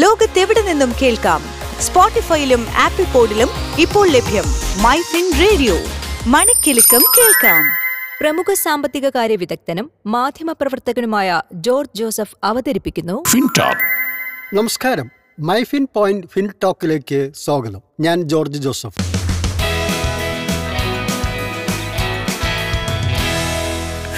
ലോകത്തെവിടെ നിന്നും കേൾക്കാം. സ്പോട്ടിഫൈയിലും ആപ്പിൾ പോഡിലും ഇപ്പോൾ ലഭ്യം. മൈഫിൻ റേഡിയോ, മണിക്കെലക്കം കേൾക്കാം. പ്രമുഖ സാമ്പത്തിക കാര്യ വിദഗ്ധനും മാധ്യമപ്രവർത്തകനുമായ ജോർജ് ജോസഫ് അവതരിപ്പിക്കുന്നു ഫിൻടോക്ക്. നമസ്കാരം, മൈഫിൻ പോയിന്റ് ഫിൻടോക്കിലേക്ക് സ്വാഗതം. ഞാൻ ജോർജ് ജോസഫ്.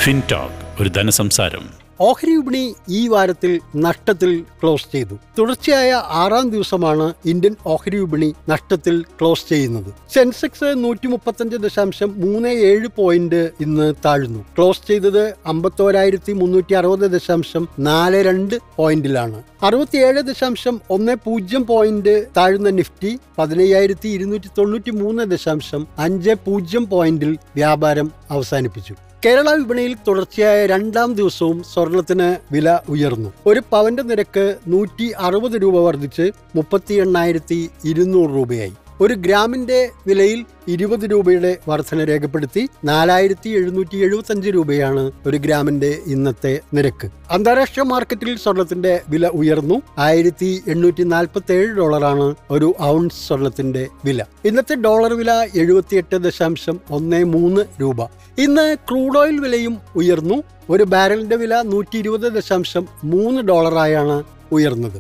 ഫിൻടോക്ക്, ഒരു ധനസംസാരം. ഓഹരി വിപണി ഈ വാരത്തിൽ നഷ്ടത്തിൽ ക്ലോസ് ചെയ്തു. തുടർച്ചയായ 6 ദിവസമാണ് ഇന്ത്യൻ ഓഹരി വിപണി നഷ്ടത്തിൽ ക്ലോസ് ചെയ്യുന്നത്. സെൻസെക്സ് 135.37 പോയിന്റ് ഇന്ന് താഴ്ന്നു. ക്ലോസ് ചെയ്തത് 51,360.42 പോയിന്റിലാണ്. 67.10 പോയിന്റ് താഴ്ന്ന നിഫ്റ്റി 15,293.50 പോയിന്റിൽ വ്യാപാരം അവസാനിപ്പിച്ചു. കേരള വിപണിയിൽ തുടർച്ചയായ 2 ദിവസവും സ്വർണത്തിന് വില ഉയർന്നു. ഒരു പവന്റെ നിരക്ക് 160 രൂപ വർദ്ധിച്ച് 38,200 രൂപയായി. ഒരു ഗ്രാമിന്റെ വിലയിൽ 20 രൂപയുടെ വർധന രേഖപ്പെടുത്തി 4,775 രൂപയാണ് ഒരു ഗ്രാമിന്റെ ഇന്നത്തെ നിരക്ക്. അന്താരാഷ്ട്ര മാർക്കറ്റിൽ സ്വർണത്തിന്റെ വില ഉയർന്നു. $1,847 ഒരു ഔൺസ് സ്വർണത്തിന്റെ വില. ഇന്നത്തെ ഡോളർ വില 78.13 രൂപ. ഇന്ന് ക്രൂഡ് ഓയിൽ വിലയും ഉയർന്നു. ഒരു ബാരലിന്റെ വില $120.3 ഉയർന്നത്.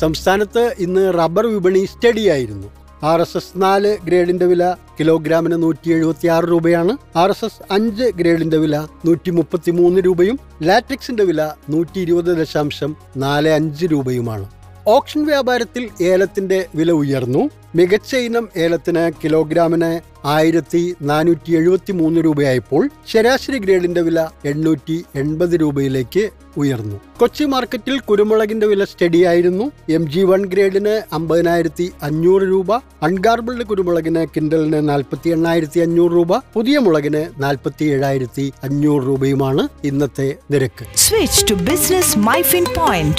സംസ്ഥാനത്ത് ഇന്ന് റബ്ബർ വിപണി സ്റ്റഡിയായിരുന്നു. RSS 4 ഗ്രേഡിന്റെ വില കിലോഗ്രാമിന് 176 രൂപയാണ്. RSS 5 ഗ്രേഡിന്റെ വില 133 രൂപയും ലാറ്റക്സിന്റെ വില 120.45 രൂപയുമാണ്. ഓപ്ഷൻ വ്യാപാരത്തിൽ ഏലത്തിന്റെ വില ഉയർന്നു. മികച്ച ഇനം ഏലത്തിന് കിലോഗ്രാമിന് 1,473 രൂപയായപ്പോൾ ശരാശരി ഗ്രേഡിന്റെ വില 880 രൂപയിലേക്ക് ഉയർന്നു. കൊച്ചി മാർക്കറ്റിൽ കുരുമുളകിന്റെ വില സ്റ്റഡിയായിരുന്നു. MG1 ഗ്രേഡിന് 50,500 രൂപ, അൺഗാർബിൾഡ് കുരുമുളകിന് കിൻഡലിന് 48,500 രൂപ, പുതിയ മുളകിന് 47,500 രൂപയുമാണ് ഇന്നത്തെ നിരക്ക്. Switch to business MyFin Point.